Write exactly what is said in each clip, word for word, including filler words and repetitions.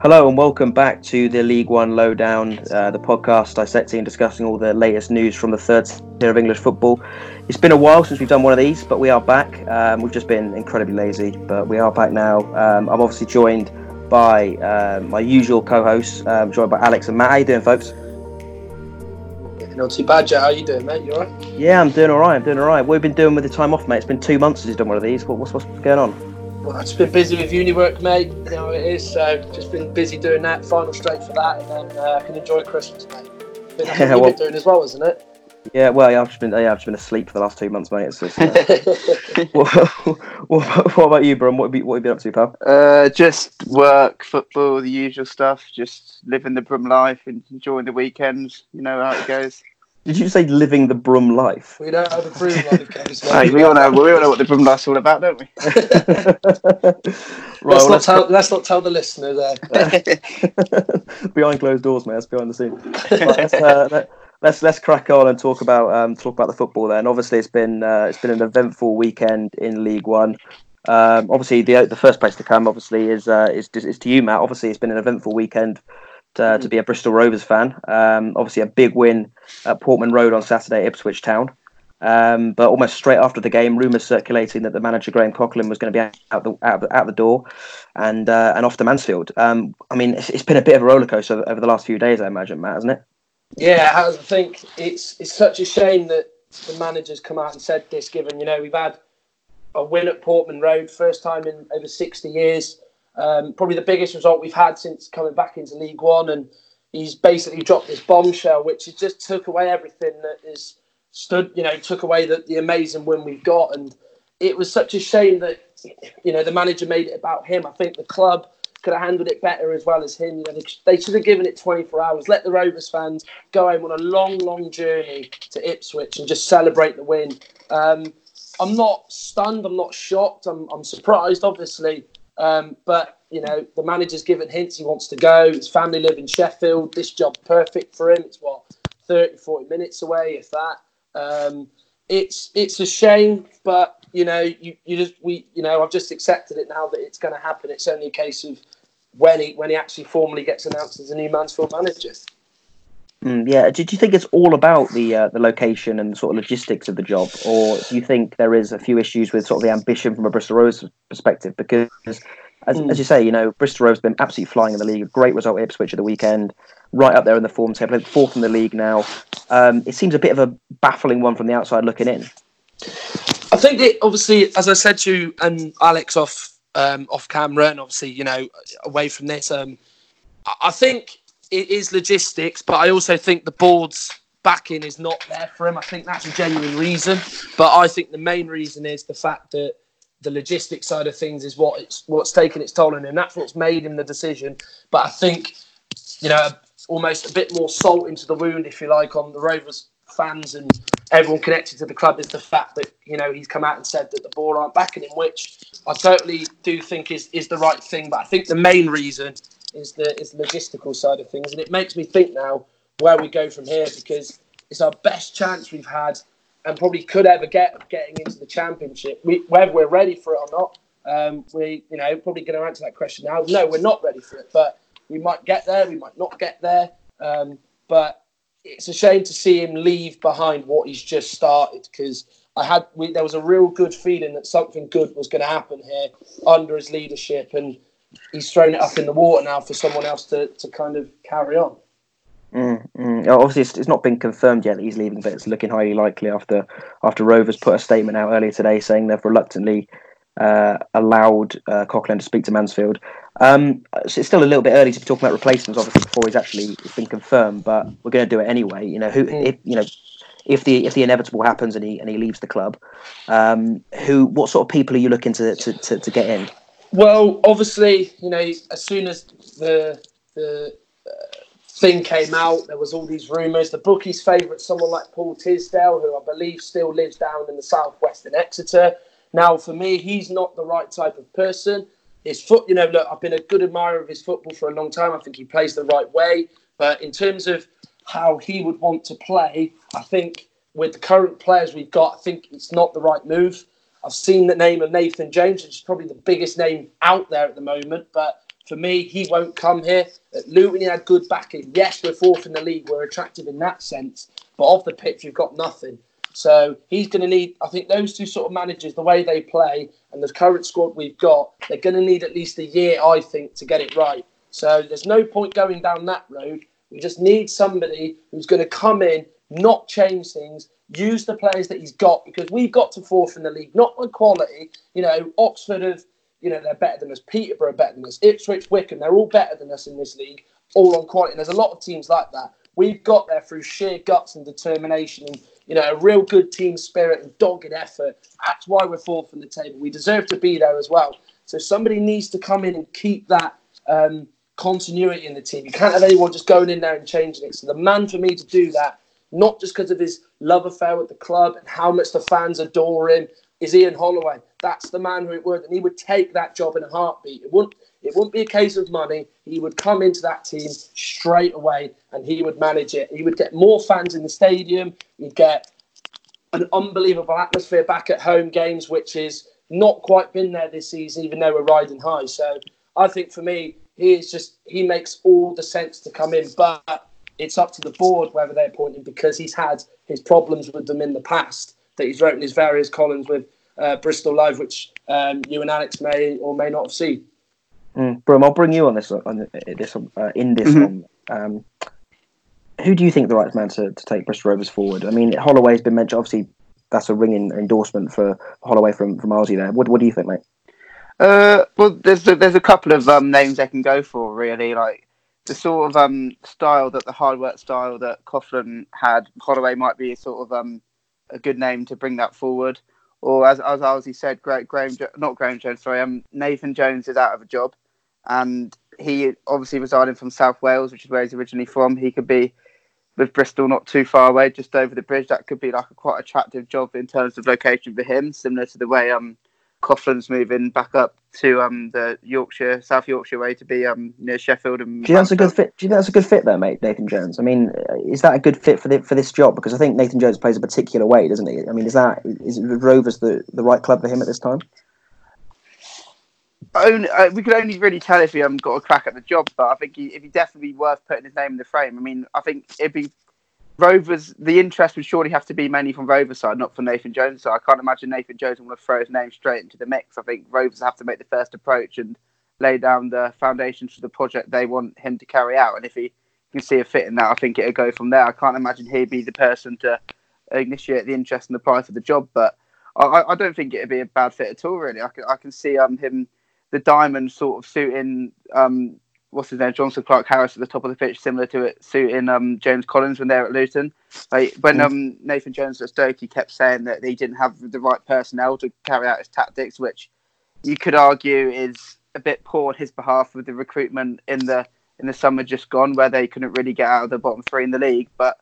Hello and welcome back to the League One Lowdown, uh, the podcast dissecting and discussing all the latest news from the third tier of English football. It's been a while since we've done one of these, but we are back. Um, we've just been incredibly lazy, but we are back now. Um, I'm obviously joined by uh, my usual co-hosts, um, joined by Alex and Matt. How are you doing, folks? Not too bad, Jack. How are you doing, mate? You all right? Yeah, I'm doing all right. I'm doing all right. What have you been doing with the time off, mate? It's been two months since you've done one of these. What, what's, what's going on? Well, I've just been busy with uni work, mate. You know it is. So just been busy doing that, final straight for that, and then uh, I can enjoy Christmas, mate. But that's yeah, what well, you've been doing as well, isn't it? Yeah, well, yeah, I've just been, yeah, I've just been asleep for the last two months, mate. It's just, uh, what, what, what about you, Bron? What have you, what have you been up to, pal? Uh, just work, football, the usual stuff. Just living the Brum life and enjoying the weekends. You know how it goes. Did you say living the Brum life? We don't have a Brum life. Case, hey, we all know. We all know what the Brum life's all about, don't we? right, let's, well, not let's, tell, let's not tell the listeners. Uh, behind closed doors, mate. That's behind the scenes. Let's, uh, let, let's let's crack on and talk about um, talk about the football. Then, obviously, it's been uh, it's been an eventful weekend in League One. Um, obviously, the the first place to come, obviously, is uh, is is to you, Matt. Obviously, it's been an eventful weekend. Uh, to be a Bristol Rovers fan. Um, obviously a big win at Portman Road on Saturday, Ipswich Town. Um, but almost straight after the game, rumours circulating that the manager, Graham Coughlan, was going to be out the, out the out the door and uh, and off to Mansfield. Um, I mean, it's, it's been a bit of a rollercoaster over the last few days, I imagine, Matt, hasn't it? Yeah, I think it's, it's such a shame that the manager's come out and said this, given, you know, we've had a win at Portman Road, first time in over sixty years. Um, probably the biggest result we've had since coming back into League One, and he's basically dropped this bombshell, which has just took away everything that is stood, you know, took away the, the amazing win we've got. And it was such a shame that, you know, the manager made it about him. I think the club could have handled it better as well as him. You know, they, they should have given it twenty-four hours, let the Rovers fans go home on a long, long journey to Ipswich and just celebrate the win. Um, I'm not stunned. I'm not shocked. I'm, I'm surprised, obviously. Um, but, you know, the manager's given hints he wants to go. His family live in Sheffield. This job's perfect for him. It's, what, thirty, forty minutes away, if that. Um, it's it's a shame, but, you know, you, you just we you know, I've just accepted it now that it's going to happen. It's only a case of when he when he actually formally gets announced as a new Mansfield manager. Mm, yeah. Do, do you think it's all about the uh, the location and sort of logistics of the job, or do you think there is a few issues with sort of the ambition from a Bristol Rovers perspective? Because, as, mm. as you say, you know, Bristol Rovers have been absolutely flying in the league. A great result at Ipswich at the weekend, right up there in the form table, fourth in the league now. Um, it seems a bit of a baffling one from the outside looking in. I think that, obviously, as I said to you and Alex off um, off camera, and obviously, you know, away from this, um, I think. It is logistics, but I also think the board's backing is not there for him. I think that's a genuine reason. But I think the main reason is the fact that the logistics side of things is what it's, what's taken its toll on him, and that's what's made him the decision. But I think, you know, almost a bit more salt into the wound, if you like, on the Rovers fans and everyone connected to the club is the fact that, you know, he's come out and said that the board aren't backing him, which I totally do think is, is the right thing. But I think the main reason is the is the logistical side of things, and it makes me think now where we go from here, because it's our best chance we've had and probably could ever get of getting into the championship. We, whether we're ready for it or not, um, we you know probably going to answer that question now. No, we're not ready for it, but we might get there, we might not get there. Um, but it's a shame to see him leave behind what he's just started, because I had we, there was a real good feeling that something good was going to happen here under his leadership, and he's thrown it up in the water now for someone else to, to kind of carry on. Mm, mm. Obviously, it's, it's not been confirmed yet that he's leaving, but it's looking highly likely after after Rovers put a statement out earlier today saying they've reluctantly uh, allowed uh, Coughlan to speak to Mansfield. Um, so it's still a little bit early to be talking about replacements, obviously, before he's actually it's been confirmed, but we're going to do it anyway. You know, who mm. if, you know, if the if the inevitable happens and he and he leaves the club, um, who what sort of people are you looking to to, to, to get in? Well, obviously, you know, as soon as the the uh, thing came out, there was all these rumours. The bookies' favourite, someone like Paul Tisdale, who I believe still lives down in the southwest in Exeter. Now, for me, he's not the right type of person. His foot, you know, look, I've been a good admirer of his football for a long time. I think he plays the right way, but in terms of how he would want to play, I think with the current players we've got, I think it's not the right move. I've seen the name of Nathan Jones, which is probably the biggest name out there at the moment. But For me, he won't come here. At Luton, he had good backing. Yes, we're fourth in the league. We're attractive in that sense. But off the pitch, we've got nothing. So he's going to need, I think those two sort of managers, the way they play and the current squad we've got, they're going to need at least a year, I think, to get it right. So there's no point going down that road. We just need somebody who's going to come in, not change things, use the players that he's got, because we've got to fourth in the league, not on quality. You know, Oxford have, you know, they're better than us. Peterborough are better than us. Ipswich, Wickham, they're all better than us in this league, all on quality. And there's a lot of teams like that. We've got there through sheer guts and determination and, you know, a real good team spirit and dogged effort. That's why we're fourth in the table. We deserve to be there as well. So somebody needs to come in and keep that um, continuity in the team. You can't have anyone just going in there and changing it. So the man for me to do that, not just because of his love affair with the club and how much the fans adore him, is Ian Holloway. That's the man who it would, and he would take that job in a heartbeat. It wouldn't, it wouldn't be a case of money. He would come into that team straight away and he would manage it. He would get more fans in the stadium. He'd get an unbelievable atmosphere back at home games, which is not quite been there this season, even though we're riding high. So I think for me, he is just, he makes all the sense to come in, but it's up to the board whether they appoint him, because he's had his problems with them in the past that he's wrote in his various columns with uh, Bristol Live, which um, you and Alex may or may not have seen. Mm. Brum, I'll bring you on this on this uh, in this mm-hmm. one. Um, who do you think the right man to, to take Bristol Rovers forward? I mean, Holloway's been mentioned. Obviously, that's a ringing endorsement for Holloway from from Aussie there. What what do you think, mate? Uh, well, there's a, there's a couple of um, names they can go for, really, like. The sort of um, style that the hard work style that Coughlan had, Holloway might be a sort of um, a good name to bring that forward. Or as as Alzi said, Graham not Graham Jones, sorry, um, Nathan Jones is out of a job, and he obviously residing from South Wales, which is where he's originally from. He could be with Bristol not too far away, just over the bridge. That could be like a quite attractive job in terms of location for him, similar to the way um Coughlan's moving back up to um, the Yorkshire, South Yorkshire way to be um, near Sheffield. And do you think that's a good fit? Do you think that's a good fit there, mate, Nathan Jones? I mean, is that a good fit for the, for this job? Because I think Nathan Jones plays a particular way, doesn't he? I mean, is that is Rovers the, the right club for him at this time? Only, uh, we could only really tell if he um, got a crack at the job, but I think he, it'd be definitely worth putting his name in the frame. I mean, I think it'd be Rovers, the interest would surely have to be mainly from Rovers' side, not from Nathan Jones' side. I can't imagine Nathan Jones will throw his name straight into the mix. I think Rovers have to make the first approach and lay down the foundations for the project they want him to carry out. And if he can see a fit in that, I think it'll go from there. I can't imagine he'd be the person to initiate the interest and apply for the job. But I, I don't think it'd be a bad fit at all, really. I can, I can see um, him, the diamond sort of suiting... Um, what's his name, Johnson Clark Harris at the top of the pitch, similar to it suiting um, James Collins when they're at Luton. Like, when um, Nathan Jones was at Stoke, he kept saying that he didn't have the right personnel to carry out his tactics, which you could argue is a bit poor on his behalf with the recruitment in the in the summer just gone, where they couldn't really get out of the bottom three in the league. But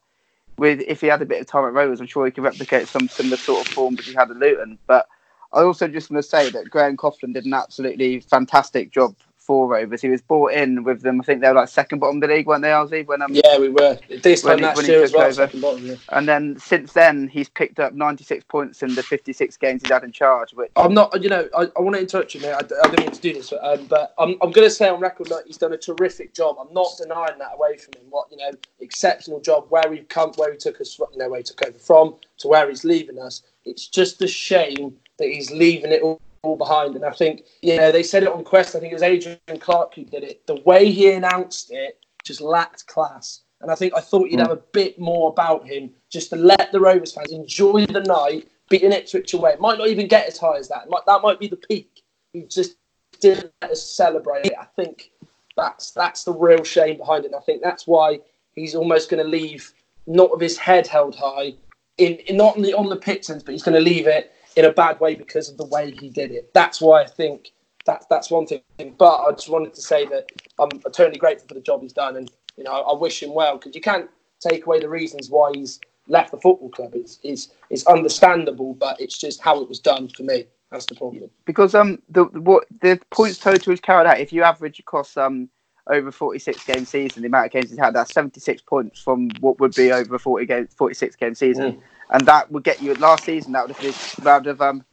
with if he had a bit of time at Rovers, I'm sure he could replicate some similar sort of form that he had at Luton. But I also just want to say that Graham Coughlan did an absolutely fantastic job for Rovers. He was brought in with them. I think they were like second bottom of the league, weren't they, Alzi? When um, yeah, we were. This time last year as well, second bottom, yeah. And then since then, he's picked up ninety-six points in the fifty-six games he's had in charge. Which I'm not, you know, I, I want to interrupt you, mate. I, I didn't mean to do this, but, um, but I'm, I'm going to say on record that he's done a terrific job. I'm not denying that away from him. What you know, exceptional job where he come, where he took us, you know, where he took over from to where he's leaving us. It's just a shame that he's leaving it all behind, and I think you know they said it on Quest. I think it was Adrian Clark who did it. The way he announced it just lacked class, and I think I thought you'd mm. have a bit more about him just to let the Rovers fans enjoy the night, beating Ipswich away. It might not even get as high as that. Might, that might be the peak. He just didn't let us celebrate it. I think that's that's the real shame behind it. And I think that's why he's almost going to leave, not with his head held high, in, in not on the on the pitch sense, but he's going to leave it in a bad way because of the way he did it. That's why I think that that's one thing. But I just wanted to say that I'm totally grateful for the job he's done, and you know I wish him well, because you can't take away the reasons why he's left the football club. It's it's, it's understandable, but it's just how it was done for me. That's the problem. Because um the what the points total is carried out. If you average across um over forty-six game season, the amount of games he's had, that's seventy-six points from what would be over forty game forty-six game season. Mm. And that would get you last season. That would have, that would have um,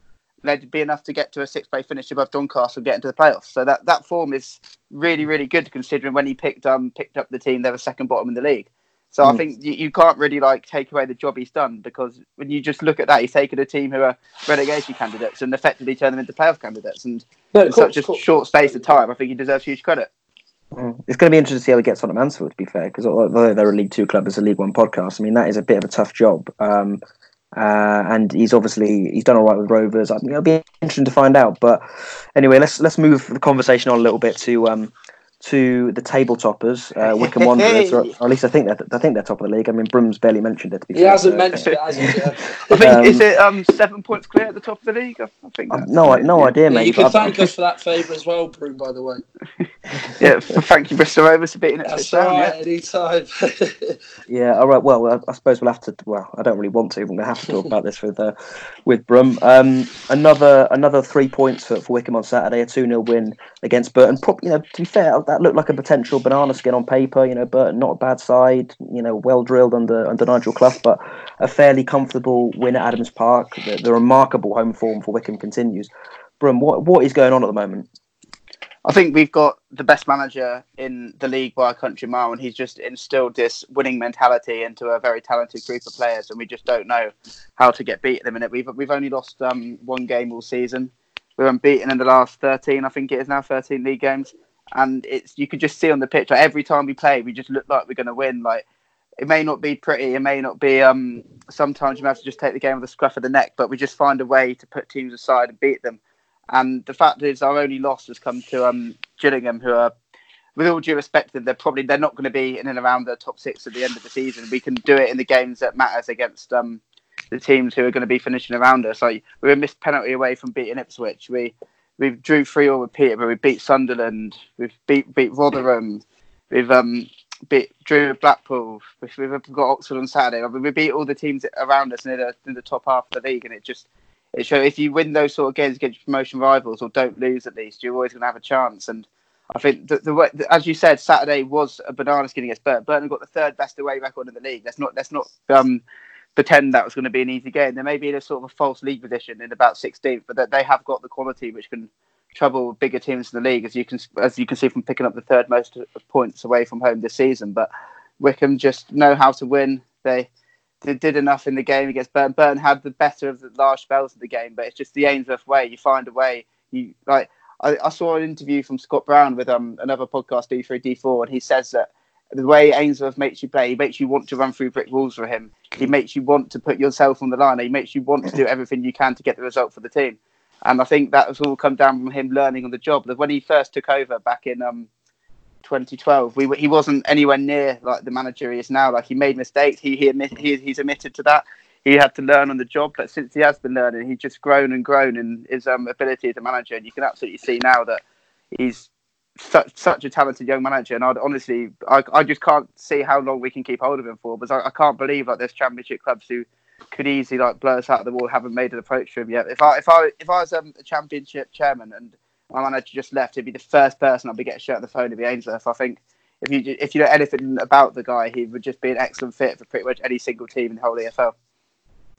they'd be enough to get to a six-play finish above Doncaster and get into the playoffs. So that, that form is really, really good considering when he picked um picked up the team, they were second bottom in the league. So mm. I think you, you can't really like take away the job he's done, because when you just look at that, he's taken a team who are relegation candidates and effectively turned them into playoff candidates. And no, in course, such a short space of time, I think he deserves huge credit. Mm. It's going to be interesting to see how he gets on at Mansfield, to be fair, because although they're a League Two club, it's a League One podcast. I mean, that is a bit of a tough job. Um, Uh, and he's obviously he's done all right with Rovers. I think it'll be interesting to find out. But anyway, let's let's move the conversation on a little bit to um to the table toppers, uh, Wickham Wanderers, or, or at least I think they're I think they're top of the league. I mean, Broom's barely mentioned it. To be he fair, hasn't so, mentioned okay. it. Hasn't I think um, is it um seven points clear at the top of the league? I, I think. Uh, no, no yeah. idea, mate. Yeah, you can thank us for that favour as well, Broom. By the way. yeah, thank you, Bristol Rovers, for beating Ipswich Town. Right, yeah. Any time. yeah, all right. Well, I, I suppose we'll have to. Well, I don't really want to. We're going to have to talk about this with uh, with Brum. Um, another another three points for, for Wickham on Saturday. A two nil win against Burton. Probably, you know, to be fair, that looked like a potential banana skin on paper. You know, Burton, not a bad side. You know, well drilled under under Nigel Clough, but a fairly comfortable win at Adams Park. The, the remarkable home form for Wickham continues. Brum, what what is going on at the moment? I think we've got the best manager in the league by a country mile, and he's just instilled this winning mentality into a very talented group of players, and we just don't know how to get beat at the minute. We've we've only lost um, one game all season. We're unbeaten in the last thirteen, I think it is now, thirteen league games, and it's you can just see on the pitch, like, every time we play, we just look like we're going to win. Like, it may not be pretty, it may not be. Um, sometimes you have to just take the game with a scruff of the neck, but we just find a way to put teams aside and beat them. And the fact is, our only loss has come to um, Gillingham, who are, with all due respect to them, they're probably they're not going to be in and around the top six at the end of the season. We can do it in the games that matters against um, the teams who are going to be finishing around us. Like, we were missed penalty away from beating Ipswich. We we drew three all with Peterborough. We beat Sunderland. We've beat beat Rotherham. We've um beat drew with Blackpool. We've, we've got Oxford on Saturday. I mean, we beat all the teams around us in the in the top half of the league, and it just. It shows if you win those sort of games against promotion rivals, or don't lose at least, you're always going to have a chance. And I think, the, the, the, as you said, Saturday was a banana skin against Burton. Burton got the third best away record in the league. Let's not let's not um, pretend that was going to be an easy game. There may be a sort of a false league position in about sixteenth, but that they have got the quality which can trouble bigger teams in the league, as you can as you can see from picking up the third most points away from home this season. But Wickham just know how to win. They. They did enough in the game against Burton. Burton had the better of the large spells of the game, but it's just the Ainsworth way. You find a way. You like. I, I saw an interview from Scott Brown with um another podcast, D three D four, and he says that the way Ainsworth makes you play, he makes you want to run through brick walls for him. He makes you want to put yourself on the line. He makes you want to do everything you can to get the result for the team. And I think that has all come down from him learning on the job. When he first took over back in um. twenty twelve, we he wasn't anywhere near like the manager he is now. Like, he made mistakes. He he, admit, he he's admitted to that. He had to learn on the job, but since he has been learning, he's just grown and grown in his um, ability as a manager. And you can absolutely see now that he's such such a talented young manager. And I'd honestly, I I just can't see how long we can keep hold of him for. Because I, I can't believe like there's championship clubs who could easily like blow us out of the wall, haven't made an approach to him yet. If I if I if I was um, a championship chairman and my manager just left, he'd be the first person I'd be getting shut on the phone to be Ainsworth. I think if you if you know anything about the guy, he would just be an excellent fit for pretty much any single team in the whole E F L.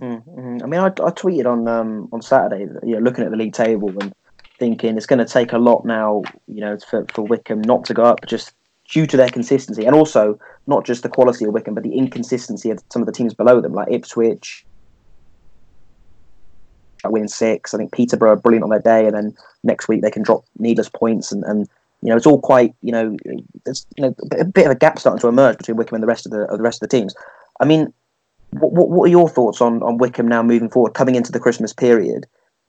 Mm-hmm. I mean, I, I tweeted on um, on Saturday, you know, looking at the league table and thinking it's going to take a lot now, you know, for, for Wickham not to go up, just due to their consistency, and also not just the quality of Wickham, but the inconsistency of some of the teams below them, like Ipswich. Win six. I think Peterborough are brilliant on their day, and then next week they can drop needless points, and, and you know it's all quite you know there's you know a bit of a gap starting to emerge between Wickham and the rest of the of the rest of the teams. I mean, what what are your thoughts on on Wickham now moving forward, coming into the Christmas period?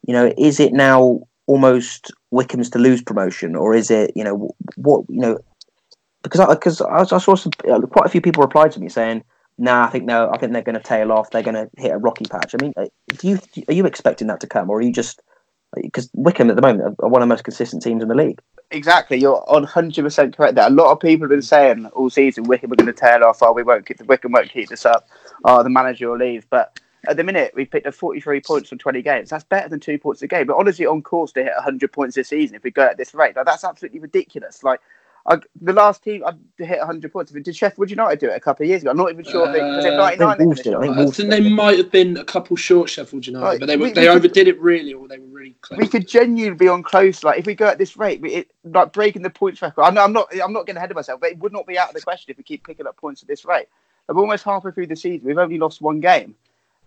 You know, is it now almost Wickham's to lose promotion, or is it you know what you know because I because I, I saw some quite a few people replied to me saying, Nah, I think no. I think they're going to tail off. They're going to hit a rocky patch. I mean, do you are you expecting that to come, or are you just because Wickham at the moment are one of the most consistent teams in the league? Exactly, you're one hundred percent correct. There, a lot of people have been saying all season Wickham are going to tail off. Oh, we won't keep the Wickham won't keep this up. Oh, the manager will leave. But at the minute, we've picked up forty-three points from twenty games. That's better than two points a game. But honestly, on course to hit one hundred points this season if we go at this rate. Like, that's absolutely ridiculous. Like. I, the last team I hit one hundred points. Did Sheffield United do it a couple of years ago? I'm not even sure. Uh, they, was it ninety-nine? I think, Wolves did, I think, I think they might have been a couple short Sheffield United, like, but they were, we, they we overdid could, it really, or they were really close. We could genuinely be on close. Like if we go at this rate, we, it, like breaking the points record. I know I'm not I'm not getting ahead of myself, but it would not be out of the question if we keep picking up points at this rate. We're almost halfway through the season. We've only lost one game.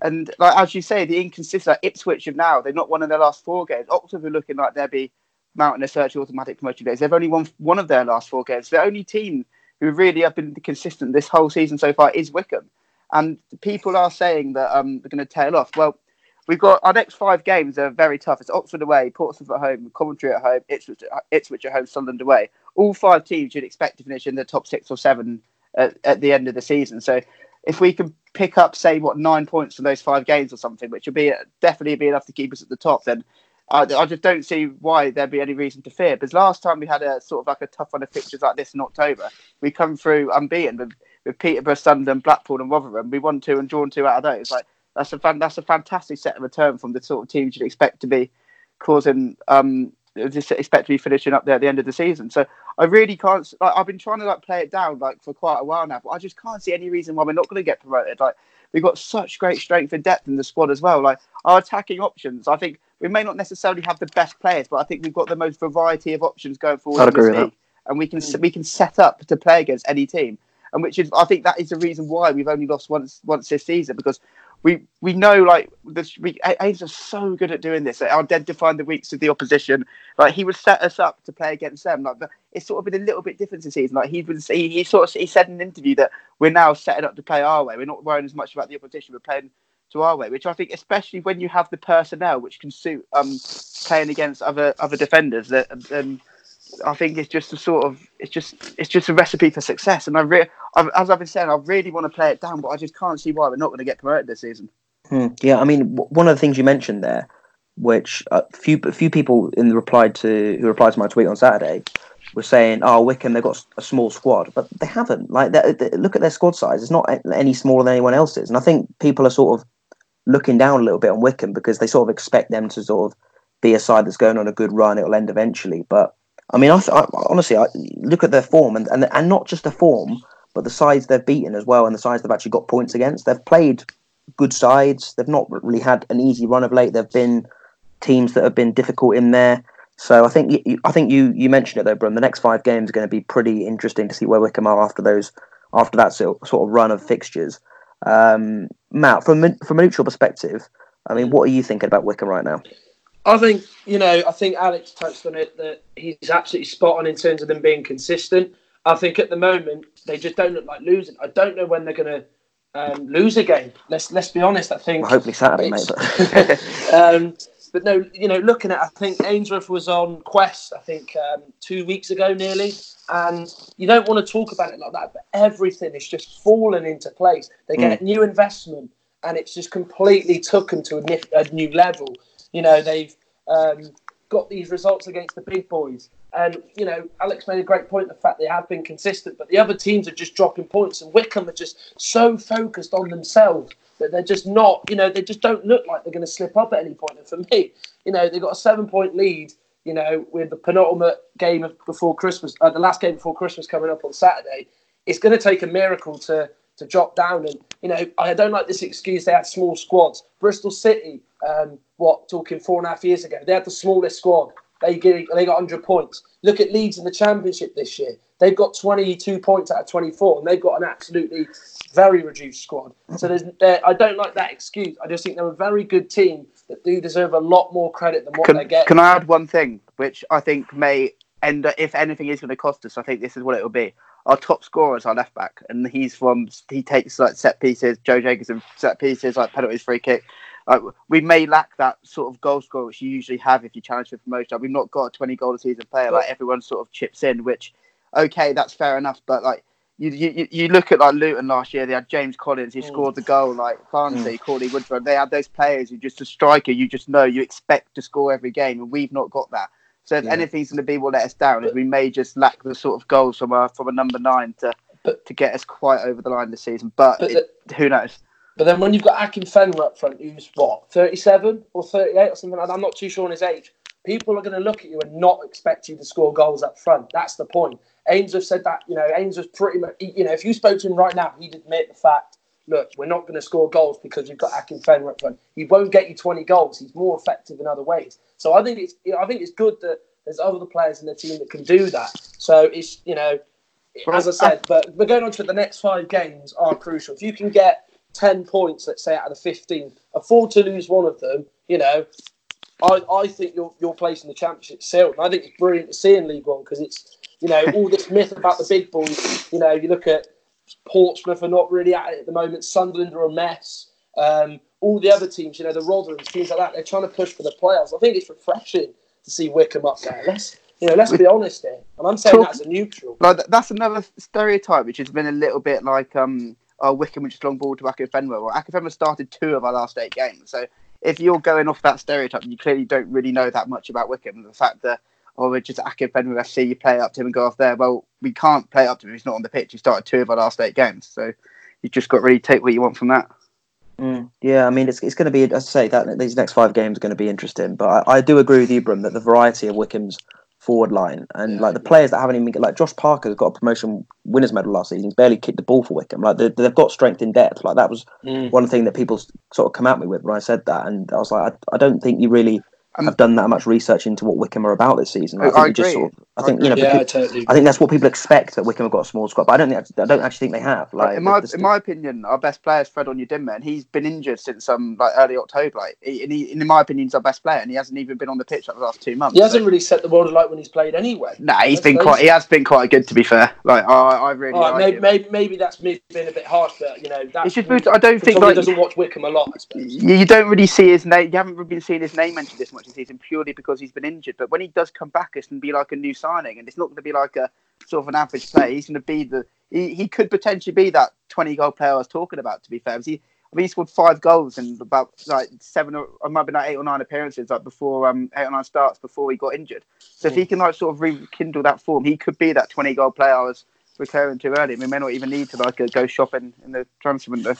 And like as you say, the inconsistent, like Ipswich have now, they've not won in their last four games. Oxford are looking like they'll be mounting a search for automatic promotion days. They've only won one of their last four games. The only team who really have been consistent this whole season so far is Wickham. And people are saying that um, they're going to tail off. Well, we've got our next five games are very tough. It's Oxford away, Portsmouth at home, Coventry at home, Ipswich, Ipswich at home, Sunderland away. All five teams you'd expect to finish in the top six or seven at, at the end of the season. So if we can pick up, say, what, nine points from those five games or something, which will be definitely be enough to keep us at the top, then I, I just don't see why there'd be any reason to fear. Because last time we had a sort of like a tough run of fixtures like this in October, we come through unbeaten with, with Peterborough, Sunderland, Blackpool and Rotherham. We won two and drawn two out of those. Like that's a fan, that's a fantastic set of return from the sort of teams you'd expect to be causing, um, just expect to be finishing up there at the end of the season. So I really can't. Like, I've been trying to like play it down like for quite a while now, but I just can't see any reason why we're not going to get promoted. Like we've got such great strength and depth in the squad as well. Like our attacking options, I think. We may not necessarily have the best players, but I think we've got the most variety of options going forward. I'd in agree this league. With that. And we can we can set up to play against any team. And which is, I think that is the reason why we've only lost once once this season, because we we know like this. We Ains are so good at doing this, like, identifying the weaknesses of the opposition. Like he would set us up to play against them. Like it's sort of been a little bit different this season. Like he was he, he sort of he said in an interview that we're now setting up to play our way. We're not worrying as much about the opposition. We're playing to our way, which I think, especially when you have the personnel which can suit um, playing against other other defenders, that um, I think it's just a sort of it's just it's just a recipe for success. And I re- I've, as I've been saying, I really want to play it down, but I just can't see why we're not going to get promoted this season. Hmm. Yeah, I mean, w- one of the things you mentioned there, which a uh, few few people in the reply to who replied to my tweet on Saturday were saying, "Oh, Wickham, they've got a small squad," but they haven't. Like, they, they, look at their squad size; it's not any smaller than anyone else's. And I think people are sort of looking down a little bit on Wickham because they sort of expect them to sort of be a side that's going on a good run. It'll end eventually. But I mean, I, th- I honestly, I look at their form and, and, and not just the form, but the sides they've beaten as well. And the sides they've actually got points against. They've played good sides. They've not really had an easy run of late. There've been teams that have been difficult in there. So I think, you, I think you, you mentioned it though, Brum, the next five games are going to be pretty interesting to see where Wickham are after those, after that sort of run of fixtures. Um, Matt, from a, from a neutral perspective, I mean, what are you thinking about Wickham right now? I think, you know, I think Alex touched on it, that he's absolutely spot on in terms of them being consistent. I think at the moment, they just don't look like losing. I don't know when they're going to um, lose a game. Let's let's be honest, I think... Well, hopefully Saturday, mate. But... um, but no, you know, looking at, I think Ainsworth was on Quest, I think, um, two weeks ago nearly. And you don't want to talk about it like that, but everything is just fallen into place. They get mm. new investment, and it's just completely took them to a, nif- a new level. You know, they've um, got these results against the big boys. And, you know, Alex made a great point, the fact they have been consistent, but the other teams are just dropping points. And Wickham are just so focused on themselves that they're just not, you know, they just don't look like they're going to slip up at any point. And for me, you know, they've got a seven-point lead, you know, with the penultimate game of before Christmas, uh, the last game before Christmas coming up on Saturday. It's going to take a miracle to to drop down. And, you know, I don't like this excuse they had small squads. Bristol City, um, what, talking four and a half years ago, they had the smallest squad. They get, they got one hundred points. Look at Leeds in the Championship this year. They've got twenty-two points out of twenty-four, and they've got an absolutely very reduced squad. So there's, I don't like that excuse. I just think they're a very good team that do deserve a lot more credit than what can, they get. Can I add one thing, which I think may end up, if anything is going to cost us, I think this is what it will be. Our top scorer is our left back, and he's from he takes like set pieces, Joe Jacobson set pieces, like penalties, free kick. Like, we may lack that sort of goal scorer which you usually have if you challenge for promotion. Like, we've not got a twenty-goal a season player. Like, everyone sort of chips in, which, okay, that's fair enough. But, like, you you, you look at, like, Luton last year. They had James Collins. He mm. scored the goal. Like, Farnsey, mm. Corley Woodford. They had those players who just a striker. You just know you expect to score every game, and we've not got that. So if yeah. anything's going to be what let us down, is we may just lack the sort of goals from a, from a number nine to, but, to get us quite over the line this season. But, but it, the- who knows? But then when you've got Akinfenwa up front, who's what, thirty-seven or thirty-eight or something like that? I'm not too sure on his age. people are going to look at you and not expect you to score goals up front. That's the point. Ains have said that, you know, Ains was pretty much, you know, if you spoke to him right now, he'd admit the fact, look, we're not going to score goals because you've got Akinfenwa up front. He won't get you twenty goals. He's more effective in other ways. So I think it's, I think it's good that there's other players in the team that can do that. So it's, you know, as I said, but we're going on to the next five games are crucial. If you can get ten points, let's say, out of the fifteen, afford to lose one of them, you know, I, I think you're you're placing the championship sealed. And I think it's brilliant to see in League One because it's, you know, all this myth about the big boys. You know, you look at Portsmouth are not really at it at the moment. Sunderland are a mess. Um, all the other teams, you know, the Rotherham, teams like that, they're trying to push for the playoffs. I think it's refreshing to see Wickham up there. Let's, you know, let's be honest here. And I'm saying that as a neutral. Like, that's another stereotype, which has been a little bit like, um, oh, Wickham, which is long ball to Akinfenwa. Well, Akinfenwa started two of our last eight games. So if you're going off that stereotype, you clearly don't really know that much about Wickham. The fact that, oh, we're just Akinfenwa F C, you play up to him and go off there. Well, we can't play up to him. He's not on the pitch. He started two of our last eight games. So you've just got to really take what you want from that. Mm, yeah, I mean, it's it's going to be, as I say, that these next five games are going to be interesting. But I, I do agree with you, Brum, that the variety of Wickham's forward line and yeah, like the players that haven't even like Josh Parker got a promotion winners medal last season, barely kicked the ball for Wickham. Like they, they've got strength in depth. Like that was mm. one thing that people sort of come at me with when I said that, and I was like, I, I don't think you really um, have done that much research into what Wickham are about this season. I, I think agree. Just sort of, I think I you know, yeah, because, I, totally I think that's what people expect, that Wickham have got a small squad, but I don't think I don't actually think they have. Like in my the, the, in my opinion, our best player is Fred Onyedinma, and he's been injured since um like early October. Like he, and he, in my opinion, he's our best player, and he hasn't even been on the pitch like the last two months. He hasn't so. really set the world alight when he's played anyway. No, nah, he's that's been crazy. quite. He has been quite good, to be fair. Like I, I really. Right, like maybe, him. maybe maybe that's me being a bit harsh, but you know that. He should move to, I don't think like doesn't watch Wickham a lot. I suppose. You, you don't really see his name. You haven't been seeing his name mentioned this much this season purely because he's been injured. But when he does come back, it's going to be like a new signing, and it's not going to be like a sort of an average player. He's going to be the he, he could potentially be that twenty goal player I was talking about. To be fair, he I mean he scored five goals in about like seven or it might be like eight or nine appearances like before um eight or nine starts before he got injured. So mm. if he can like sort of rekindle that form, he could be that twenty goal player I was referring to earlier. We may not even need to like go shopping in the transfer window.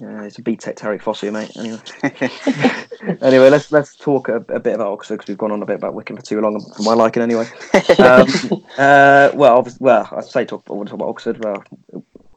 Yeah, it's a B-Tech Tariq Fosu, mate. Anyway, anyway, let's let's talk a, a bit about Oxford because we've gone on a bit about Wickham for too long, for my liking, anyway. Um, uh, well, well, I say talk. I want to talk about Oxford. Well,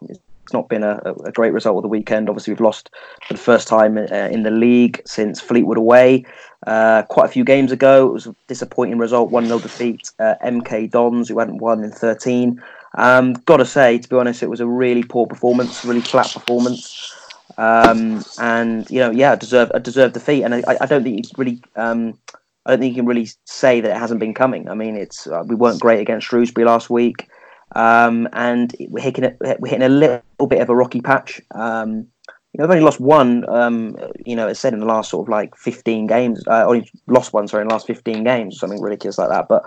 it's not been a, a great result of the weekend. Obviously, we've lost for the first time uh, in the league since Fleetwood away. Uh, quite a few games ago, it was a disappointing result, one nil defeat. Uh, M K Dons, who hadn't won in thirteen. Um, gotta say, to be honest, it was a really poor performance, really flat performance. Um, and you know, yeah, deserve a deserved defeat, and I, I don't think you really, um, I don't think you can really say that it hasn't been coming. I mean, it's uh, we weren't great against Shrewsbury last week, um, and we're hitting a, we're hitting a little bit of a rocky patch. Um, you know, we've only lost one. Um, you know, as said in the last sort of like fifteen games, uh, only lost one. Sorry, in the last fifteen games, something ridiculous like that. But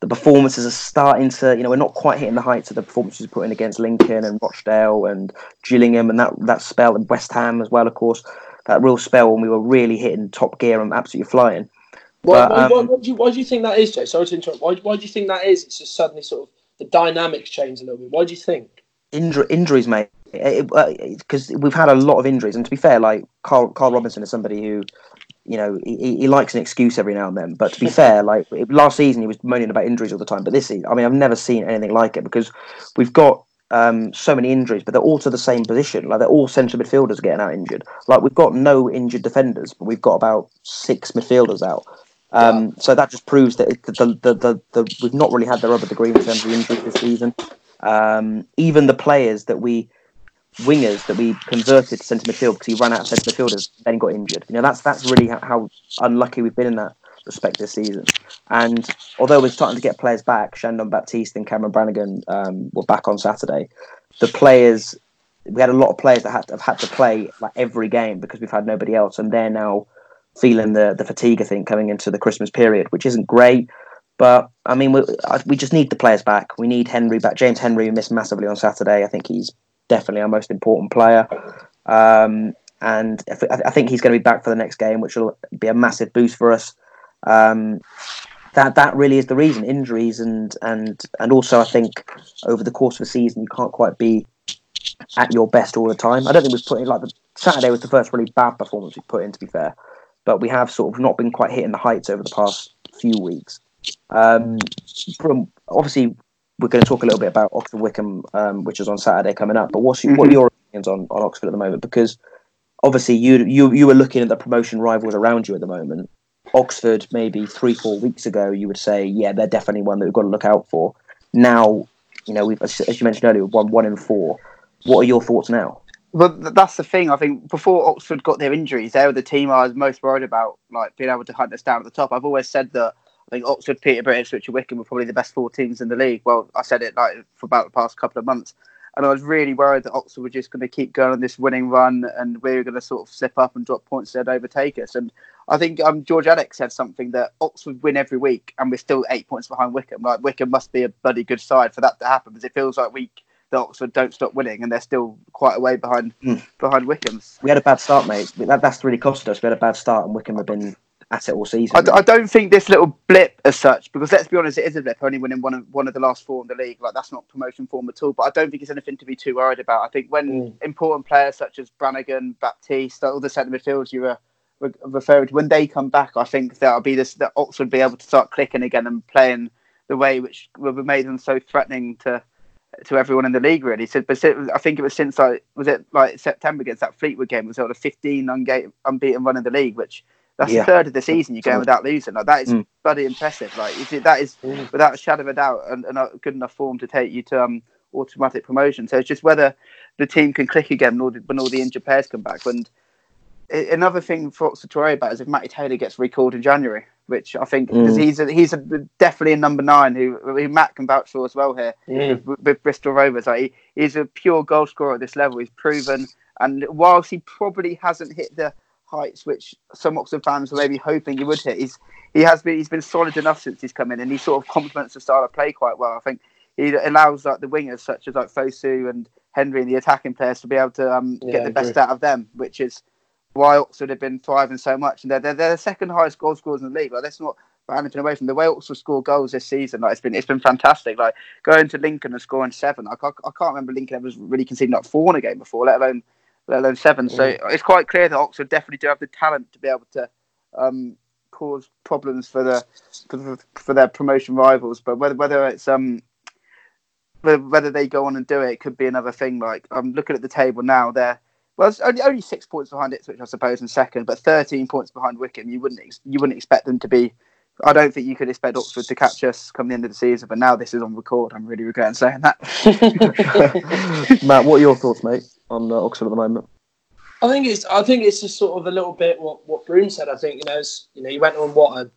the performances are starting to, you know, we're not quite hitting the heights of the performances we put in against Lincoln and Rochdale and Gillingham and that that spell and West Ham as well, of course. That real spell when we were really hitting top gear and absolutely flying. Why, but, um, why, why, why, do you, why do you think that is, Jay? Sorry to interrupt. Why, why do you think that is? It's just suddenly sort of the dynamics change a little bit. Why do you think? Injury, injuries, mate. Because uh, we've had a lot of injuries, and to be fair, like Carl, Carl Robinson is somebody who, you know, he, he likes an excuse every now and then. But to be fair, like last season, he was moaning about injuries all the time. But this season, I mean, I've never seen anything like it because we've got um, so many injuries, but they're all to the same position. Like they're all central midfielders getting out injured. Like we've got no injured defenders, but we've got about six midfielders out. Um, wow. So that just proves that it, the, the, the, the we've not really had the rubber degree in terms of injuries this season. Um, even the players that we. Wingers that we converted to centre midfield because he ran out of centre midfielders, then got injured. You know, that's that's really how, how unlucky we've been in that respect this season. And although we're starting to get players back, Shandon Baptiste and Cameron Brannagan um, were back on Saturday. The players, we had a lot of players that had to, have had to play like every game because we've had nobody else, and they're now feeling the the fatigue, I think, coming into the Christmas period, which isn't great. But, I mean, we, we just need the players back. We need Henry back. James Henry, who missed massively on Saturday. I think he's definitely our most important player. Um, and I, th- I think he's going to be back for the next game, which will be a massive boost for us. Um, that that really is the reason, injuries. And, and, and also, I think, over the course of a season, you can't quite be at your best all the time. I don't think we've put in, like, the, Saturday was the first really bad performance we put in, to be fair. But we have sort of not been quite hitting the heights over the past few weeks. Um, from obviously, we're going to talk a little bit about Oxford Wickham, um, which is on Saturday coming up. But what's, mm-hmm. what are your opinions on, on Oxford at the moment? Because obviously, you you you were looking at the promotion rivals around you at the moment. Oxford, maybe three, four weeks ago, you would say, yeah, they're definitely one that we've got to look out for. Now, you know, we've, as you mentioned earlier, won one in four. What are your thoughts now? Well, that's the thing. I think before Oxford got their injuries, they were the team I was most worried about, like being able to hunt us down at the top. I've always said that I think Oxford, Peterborough, Ipswich and Wickham were probably the best four teams in the league. Well, I said it like for about the past couple of months. And I was really worried that Oxford were just going to keep going on this winning run and we were going to sort of slip up and drop points and overtake us. And I think um, George Adek said something that Oxford win every week and we're still eight points behind Wickham. Like Wickham must be a bloody good side for that to happen because it feels like we, that Oxford don't stop winning and they're still quite a way behind mm. behind Wickham. We had a bad start, mate. That, that's really cost us. We had a bad start and Wickham have been at it all season. I, d- I don't think this little blip as such, because let's be honest, it is a blip, only winning one of, one of the last four in the league. Like that's not promotion form at all, but I don't think it's anything to be too worried about. I think when mm. important players such as Brannagan, Baptiste, all the centre midfielders you were re- referring to, when they come back, I think that'll be this, that Oxford will be able to start clicking again and playing the way which will have made them so threatening to to everyone in the league, really. So, but I think it was since like was it like September against that Fleetwood game, it was sort of fifteen unga- unbeaten run in the league, which that's yeah. a third of the season you're going without losing. Like that is mm. bloody impressive. Like that is mm. without a shadow of a doubt and, and a good enough form to take you to um, automatic promotion. So it's just whether the team can click again when all the, when all the injured players come back. And another thing for Oxford to worry about is if Matty Taylor gets recalled in January, which I think mm. he's a, he's a, definitely a number nine who, who Matt can vouch for as well here mm. with, with Bristol Rovers. Like he, he's a pure goal scorer at this level. He's proven, and whilst he probably hasn't hit the heights which some Oxford fans were maybe hoping he would hit, he's he has been he's been solid enough since he's come in, and he sort of complements the style of play quite well. I think he allows like the wingers such as like Fosu and Henry and the attacking players to be able to um, yeah, get the best out of them, which is why Oxford have been thriving so much, and they're they're, they're the second highest goal scorers in the league. Like that's not anything away from the way Oxford score goals this season. Like it's been it's been fantastic. Like going to Lincoln and scoring seven. Like I, I can't remember Lincoln ever really conceding like four in a game before, let alone let alone seven. Mm. So it's quite clear that Oxford definitely do have the talent to be able to um, cause problems for the for, for their promotion rivals. But whether whether it's um whether they go on and do it, it could be another thing. Like I'm looking at the table now, they're Well, it's only, only six points behind Ipswich, I suppose, in second, but thirteen points behind Wickham. You wouldn't ex- you wouldn't expect them to be. I don't think you could expect Oxford to catch us come the end of the season. But now this is on record. I'm really regretting saying that. Matt, what are your thoughts, mate, on uh, Oxford at the moment? I think it's I think it's just sort of a little bit what, what Broome said. I think you know it's, you know you went on what a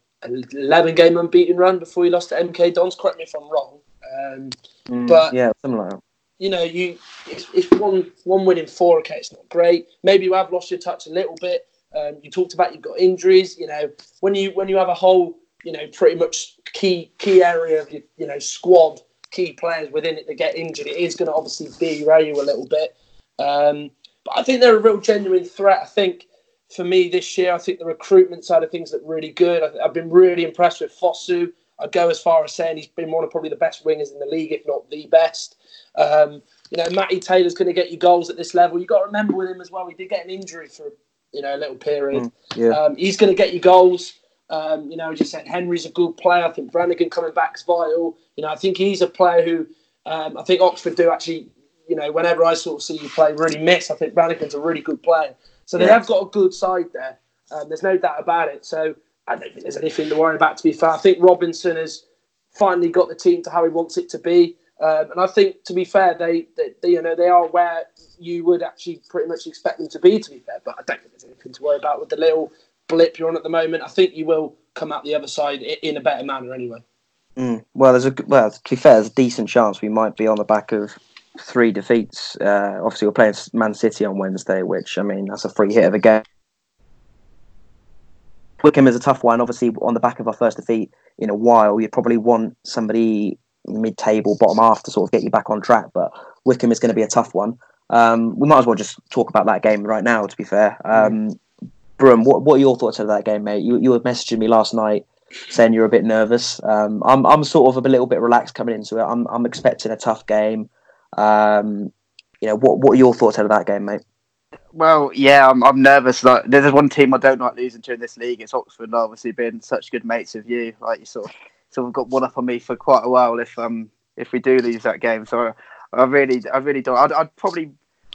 eleven game unbeaten run before you lost to M K Dons. Correct me if I'm wrong. Um, mm, but yeah, something like that. You know, you it's, it's one one win in four. Okay, it's not great. Maybe you have lost your touch a little bit. Um, you talked about you've got injuries. You know, when you when you have a whole, you know, pretty much key key area of your you know squad, key players within it that get injured, it is going to obviously derail you a little bit. Um, but I think they're a real genuine threat. I think for me this year, I think the recruitment side of things look really good. I, I've been really impressed with Fosu. I'd go as far as saying he's been one of probably the best wingers in the league, if not the best. Um, you know, Matty Taylor's going to get you goals at this level. You've got to remember with him as well, he did get an injury for you know a little period. Mm, yeah. um, he's going to get you goals. Um, you know, as you said, Henry's a good player. I think Brannagan coming back is vital. You know, I think he's a player who um, I think Oxford do actually, you know, whenever I sort of see you play, really miss. I think Brannagan's a really good player. So yeah. They have got a good side there. Um, there's no doubt about it. So I don't think there's anything to worry about, to be fair. I think Robinson has finally got the team to how he wants it to be. Um, and I think, to be fair, they, they, they, you know, they are where you would actually pretty much expect them to be, to be fair. But I don't think there's anything to worry about with the little blip you're on at the moment. I think you will come out the other side in a better manner anyway. Mm. Well, there's a well, to be fair, there's a decent chance we might be on the back of three defeats. Uh, obviously, we're playing Man City on Wednesday, which, I mean, that's a free hit of a game. Wickham is a tough one. Obviously, on the back of our first defeat in a while, you'd probably want somebody mid-table, bottom half to sort of get you back on track. But Wickham is going to be a tough one. Um, we might as well just talk about that game right now, to be fair. Um, Broome, what, what are your thoughts of that game, mate? You, you were messaging me last night saying you were a bit nervous. Um, I'm I'm sort of a little bit relaxed coming into it. I'm I'm expecting a tough game. Um, you know, what, what are your thoughts of that game, mate? Well, yeah, I'm I'm nervous. Like, there's one team I don't like losing to in this league. It's Oxford. They've obviously been such good mates with you. Like you sort of sort of got one up on me for quite a while if um if we do lose that game. So I, I really I really don't. I'd, I'd probably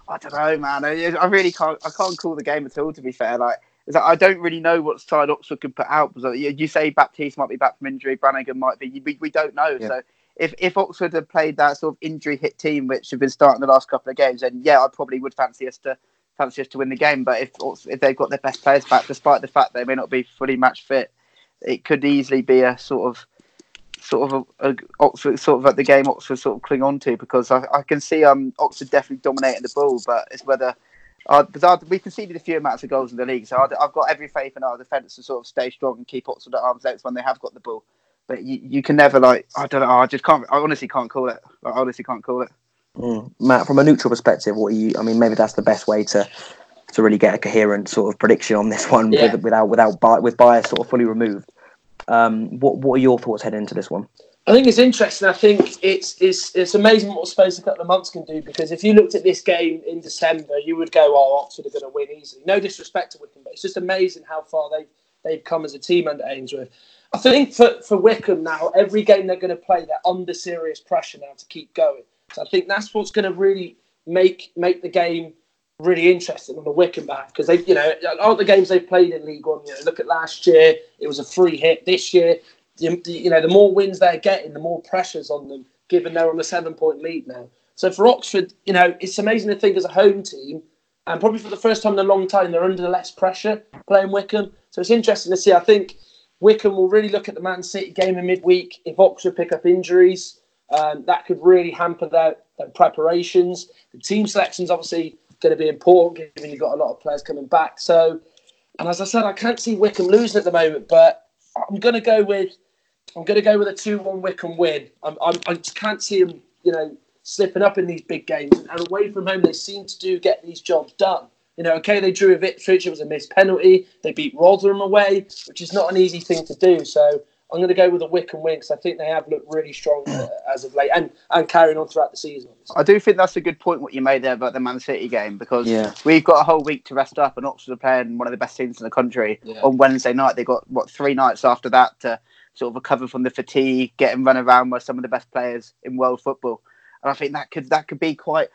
I don't know, man. I, I really can't I can't call the game at all. To be fair, like. It's like, I don't really know what side Oxford could put out. Like, you, you say Baptiste might be back from injury, Brannagan might be. We, we don't know. Yeah. So if, if Oxford had played that sort of injury-hit team, which have been starting the last couple of games, then yeah, I probably would fancy us to fancy us to win the game. But if if they've got their best players back, despite the fact they may not be fully match fit, it could easily be a sort of sort of a, a Oxford sort of at like the game Oxford sort of cling on to, because I, I can see um Oxford definitely dominating the ball, but it's whether. Uh, we conceded a few amounts of goals in the league, so I've got every faith in our defence to sort of stay strong and keep Oxford at arm's length when they have got the ball. But you, you can never, like, I don't know, I just can't, I honestly can't call it. I honestly can't call it. Mm. Matt, from a neutral perspective, what are you, I mean, maybe that's the best way to to really get a coherent sort of prediction on this one, yeah. with, without without bi- with bias sort of fully removed. Um, what what are your thoughts heading into this one? I think it's interesting. I think it's it's it's amazing what space a couple of months can do, because if you looked at this game in December, you would go, oh, Oxford are going to win easily. No disrespect to Wickham, but it's just amazing how far they've, they've come as a team under Ainsworth. I think for, for Wickham now, every game they're going to play, they're under serious pressure now to keep going. So I think that's what's going to really make make the game really interesting on the Wickham back, because they, you know, all the games they've played in League One, you know, look at last year, it was a free hit. This year, you know, the more wins they're getting, the more pressure's on them, given they're on a seven-point lead now. So for Oxford, you know, it's amazing to think as a home team, and probably for the first time in a long time, they're under less pressure playing Wickham. So it's interesting to see. I think Wickham will really look at the Man City game in midweek. If Oxford pick up injuries, um, that could really hamper their, their preparations. The team selection's obviously going to be important, given you've got a lot of players coming back. So, and as I said, I can't see Wickham losing at the moment, but I'm going to go with... I'm going to go with a two one Wickham win. I'm, I'm, I can't see them, you know, slipping up in these big games. And away from home, they seem to do get these jobs done. You know, okay, they drew with Ipswich. It was a missed penalty. They beat Rotherham away, which is not an easy thing to do. So I'm going to go with a Wickham win, because I think they have looked really strong as of late, and, and carrying on throughout the season. I do think that's a good point what you made there about the Man City game, because yeah. we've got a whole week to rest up, and Oxford are playing one of the best teams in the country yeah. on Wednesday night. They got, what, three nights after that to sort of recover from the fatigue, getting run around by some of the best players in world football, and I think that could that could be quite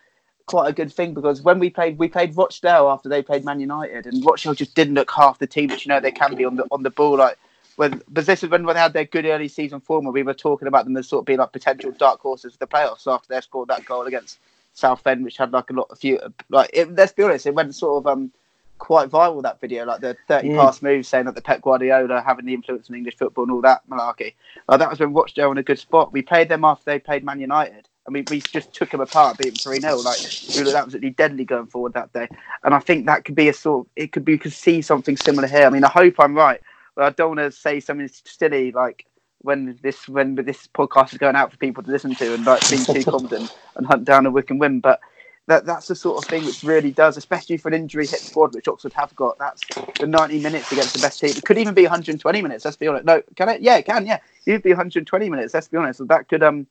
quite a good thing, because when we played we played Rochdale after they played Man United, and Rochdale just didn't look half the team that you know they can be on the on the ball. Like when, but this is when they had their good early season form, where we were talking about them as sort of being like potential dark horses for the playoffs after they scored that goal against Southend, which had like a lot of few like it, let's be honest, it went sort of um. quite viral, that video, like the thirty mm. pass move, saying that the Pep Guardiola having the influence on English football and all that malarkey. Like, that was when Rochdale in a good spot. We played them after they played Man United, and we, we just took them apart, beat them three nil. Like, we looked absolutely deadly going forward that day, and I think that could be a sort of, it could be, you could see something similar here. I mean, I hope I'm right, but I don't want to say something silly like when this when this podcast is going out for people to listen to and like being too confident and hunt down a Wickham win, but. That That's the sort of thing which really does, especially for an injury-hit squad, which Oxford have got. That's the ninety minutes against the best team. It could even be one hundred twenty minutes, let's be honest. No, can it? Yeah, it can, yeah. It would be one hundred twenty minutes, let's be honest. So that could um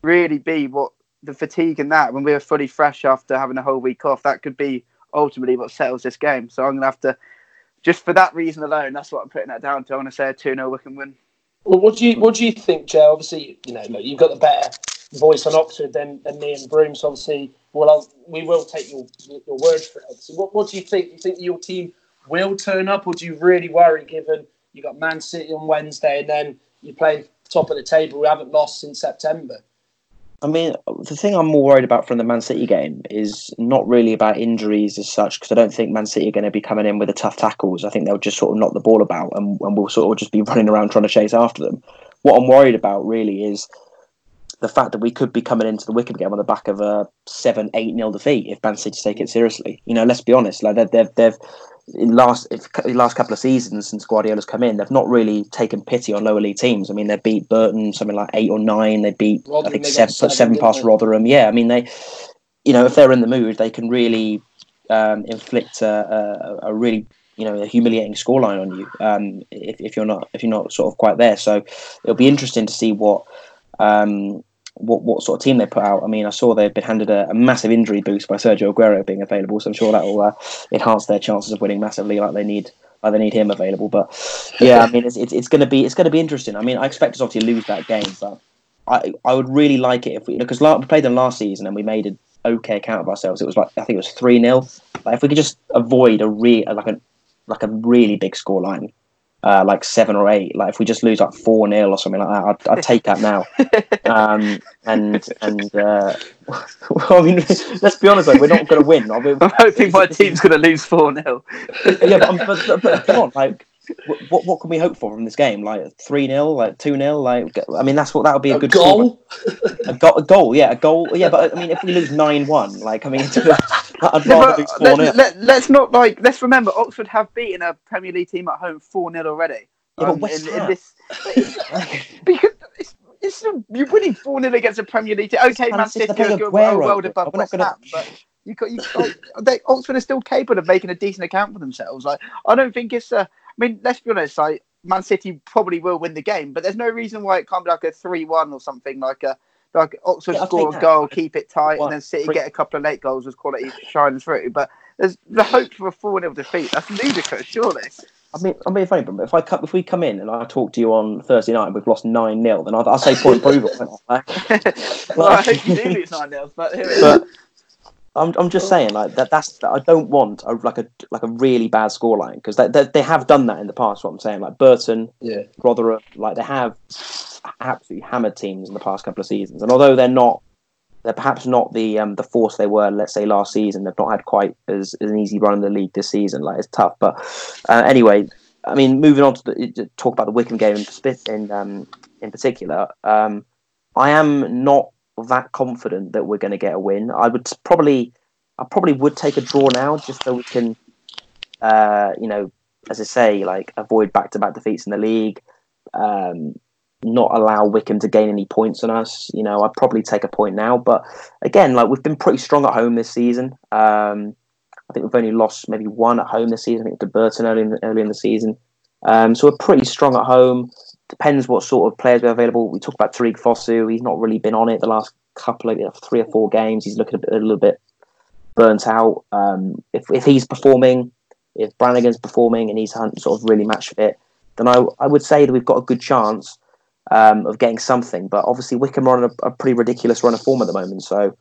really be what the fatigue in that, when we were fully fresh after having a whole week off, that could be ultimately what settles this game. So I'm going to have to, just for that reason alone, that's what I'm putting that down to. I'm going to say a two nil Wickham win. Well, what do you what do you think, Joe? Obviously, you know, look, you've got the better voice on Oxford than, than me and Broom, so obviously, well, I'll, we will take your your word for it. Obviously, what what do you think? Do you think your team will turn up, or do you really worry, given you got Man City on Wednesday and then you're playing top of the table? We haven't lost since September. I mean, the thing I'm more worried about from the Man City game is not really about injuries as such, because I don't think Man City are going to be coming in with the tough tackles. I think they'll just sort of knock the ball about, and, and we'll sort of just be running around trying to chase after them. What I'm worried about really is the fact that we could be coming into the Wickham game on the back of a seven eight nil defeat if Man City take it seriously. You know, let's be honest, like they've, they've, they've in last if, in last couple of seasons since Guardiola's come in, they've not really taken pity on lower league teams. I mean, they beat Burton something like eight or nine. They beat Rotherham, I think seven, seven, seven past they? Rotherham. Yeah, I mean they, you know, if they're in the mood, they can really um, inflict a, a, a really. You know, a humiliating scoreline on you um, if, if you're not if you're not sort of quite there. So it'll be interesting to see what. Um, what what sort of team they put out. I mean, I saw they've been handed a, a massive injury boost by Sergio Aguero being available, so I'm sure that will uh, enhance their chances of winning massively. Like they need, like they need him available. But yeah, I mean, it's it's, it's going to be it's going to be interesting. I mean, I expect us obviously to lose that game, but I I would really like it if we, because we played them last season and we made an okay account of ourselves. It was like, I think it was three nil. Like if we could just avoid a re like a like a really big scoreline. Uh, like seven or eight. Like if we just lose like four nil or something like that, I'd, I'd take that now. Um, and and uh, well, I mean, let's be honest, though, we're not going to win. I mean, I'm hoping my team's going to lose four nil. Yeah, but, but, but, but come on, like what what can we hope for from this game? Like three nil, like two nil, like I mean, that's what that would be a, a good goal. A, go- a goal, yeah, a goal, yeah. But I mean, if we lose nine one, like I mean. I'd rather yeah, but let's, let, let's not like let's remember Oxford have beaten a Premier League team at home four nil already. Yeah, um, but in, in this, because it's, it's, you're winning four nil against a Premier League team. Okay, Man City are a world above West Ham, but you got you, like, they, Oxford are still capable of making a decent account for themselves. Like I don't think it's. Uh, I mean, let's be honest. Like Man City probably will win the game, but there's no reason why it can't be like a three one or something like a. Like Oxford yeah, score a goal, keep it tight, one, and then City three. Get a couple of late goals as quality shines through. But there's the hope for a four nil defeat. That's ludicrous, surely. I mean, I'm being funny, but if I if we come in and I talk to you on Thursday night and we've lost nine nil, then I'll, I'll say point approval. Like, well, I hope you do lose nine nil, but here it is. But I'm I'm just saying like that. That's I don't want a, like a like a really bad scoreline because they, they they have done that in the past. What I'm saying, like Burton, yeah. Rotherham, like they have. Absolutely hammered teams in the past couple of seasons, and although they're not, they're perhaps not the um, the force they were, let's say, last season. They've not had quite as, as an easy run in the league this season. Like it's tough, but uh, anyway, I mean, moving on to, the, to talk about the Wickham game in in, um, in particular, um, I am not that confident that we're going to get a win. I would probably, I probably would take a draw now, just so we can, uh, you know, as I say, like avoid back-to-back defeats in the league. Um, not allow Wickham to gain any points on us. You know, I'd probably take a point now. But again, like we've been pretty strong at home this season. Um, I think we've only lost maybe one at home this season. I think to Burton early in the, early in the season. Um, so we're pretty strong at home. Depends what sort of players we have available. We talked about Tariq Fosu. He's not really been on it the last couple of you know, three or four games. He's looking a, bit, a little bit burnt out. Um, if, if he's performing, if Brannagan's performing and he's sort of really match fit, then I, I would say that we've got a good chance Um, of getting something, but obviously Wickham are on a, a pretty ridiculous run of form at the moment, so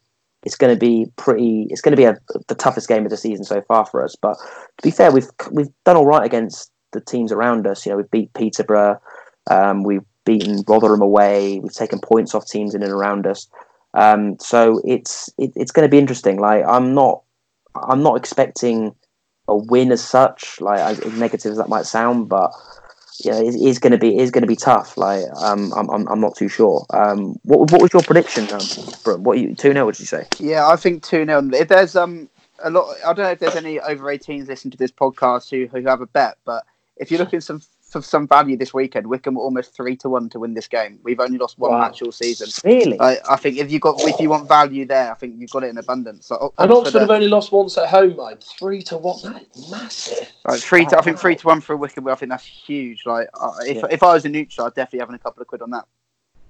it's going to be pretty. It's going to be a, the toughest game of the season so far for us. But to be fair, we've we've done all right against the teams around us. You know, we beat Peterborough, um, we've beaten Rotherham away, we've taken points off teams in and around us. Um, so it's it, it's going to be interesting. Like I'm not I'm not expecting a win as such. Like as negative as that might sound, but. Yeah, it is going to be is going to be tough. Like, um, I'm I'm I'm not too sure. Um, what what was your prediction, um, Brooke? What you two nil? Would you say? Yeah, I think two nil. If there's um a lot, I don't know if there's any over eighteens listening to this podcast who who have a bet, but if you're looking some for some value this weekend, Wickham were almost three to one to win this game. We've only lost one wow. match all season. Really? I, I think if you got if you want value there, I think you've got it in abundance. Like, and Oxford have only lost once at home, mate. Three to one, that is massive. Like three to, I think three to one for a Wickham. I think that's huge. Like uh, if yeah. if I was a neutral, I'd definitely having a couple of quid on that.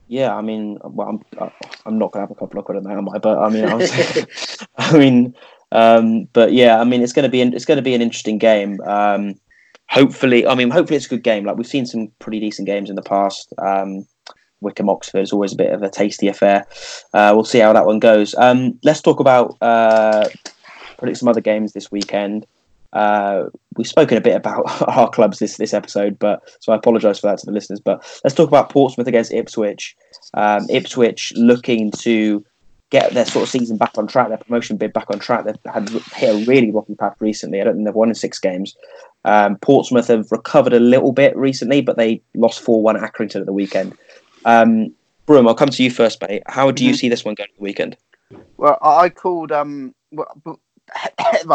Yeah, I mean, well, I'm I'm not gonna have a couple of quid on that, am I? But I mean, I, was, I mean, um, but yeah, I mean, it's gonna be an, it's gonna be an interesting game. Um, Hopefully, I mean, hopefully it's a good game. Like we've seen some pretty decent games in the past. Um, Wickham Oxford is always a bit of a tasty affair. Uh, we'll see how that one goes. Um, let's talk about uh, predict some other games this weekend. Uh, we've spoken a bit about our clubs this this episode, but so I apologise for that to the listeners. But let's talk about Portsmouth against Ipswich. Um, Ipswich looking to get their sort of season back on track, their promotion bid back on track. They've had hit a really rocky patch recently. I don't think they've won in six games. Um, Portsmouth have recovered a little bit recently, but they lost four one at Accrington at the weekend. Um, Broom, I'll come to you first, mate. How do you mm-hmm. see this one going at the weekend? Well, I called... Um, well, right,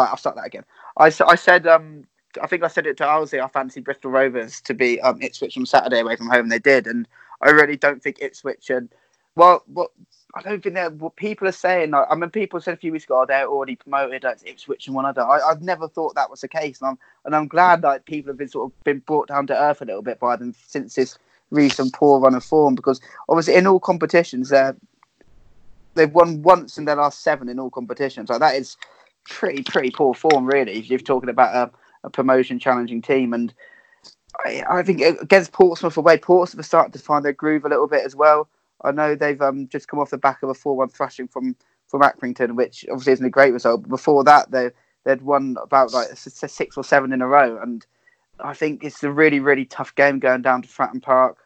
I'll start that again. I, I said... Um, I think I said it to Alzi, I fancy Bristol Rovers to be um, Ipswich on Saturday away from home. They did, and I really don't think Ipswich... and well, well I don't think that what people are saying. Like, I mean, people said a few weeks ago, oh, they're already promoted. Like, Ipswich and one other. I, I've never thought that was the case, and I'm and I'm glad like people have been sort of been brought down to earth a little bit by them since this recent poor run of form. Because obviously, in all competitions, they're they've won once in their last seven in all competitions. Like, that is pretty, pretty poor form, really, if you're talking about a, a promotion-challenging team. And I, I think against Portsmouth away, Portsmouth are starting to find their groove a little bit as well. I know they've um, just come off the back of a four one thrashing from, from Accrington, which obviously isn't a great result. But before that, they, they'd won about like six or seven in a row. And I think it's a really, really tough game going down to Fratton Park,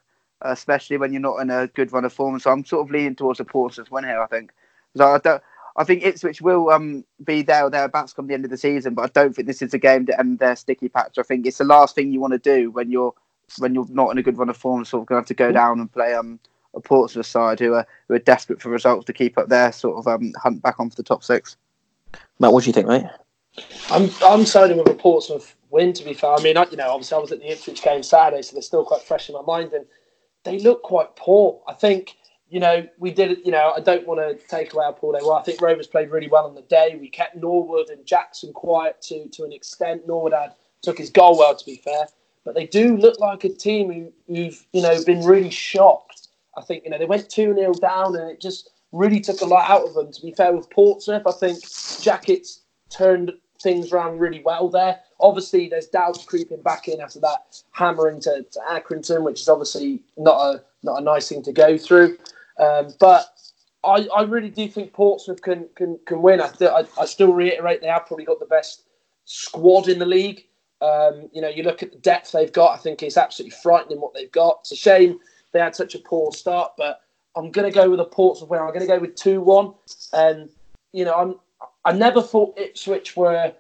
uh, especially when you're not in a good run of form. So I'm sort of leaning towards the Portsmouth win here, I think. So I, don't, I think Ipswich will um, be there or thereabouts come the end of the season, but I don't think this is a game to end their sticky patch. I think it's the last thing you want to do when you're when you're not in a good run of form. Sort of going to have to go down and play um, a Portsmouth side who are, who are desperate for results to keep up their sort of um, hunt back on for the top six. Matt, what do you think, mate? I'm I'm siding with a Portsmouth win, to be fair. I mean, I, you know, obviously I was at the Ipswich game Saturday, so they're still quite fresh in my mind, and they look quite poor. I think, you know, we did, you know, I don't want to take away how poor they were. I think Rovers played really well on the day. We kept Norwood and Jackson quiet to to an extent. Norwood had took his goal well, to be fair, but they do look like a team who, who've, you know, been really shocked. I think, you know, they went two nil down, and it just really took a lot out of them. To be fair, with Portsmouth, I think Jackets turned things around really well there. Obviously, there's doubts creeping back in after that hammering to, to Accrington, which is obviously not a not a nice thing to go through. Um, but I, I really do think Portsmouth can can can win. I, th- I, I still reiterate they have probably got the best squad in the league. Um, you know, you look at the depth they've got. I think it's absolutely frightening what they've got. It's a shame they had such a poor start, but I'm going to go with a Portsmouth win. I'm going to go with two one, and you know, I'm. I never thought Ipswich were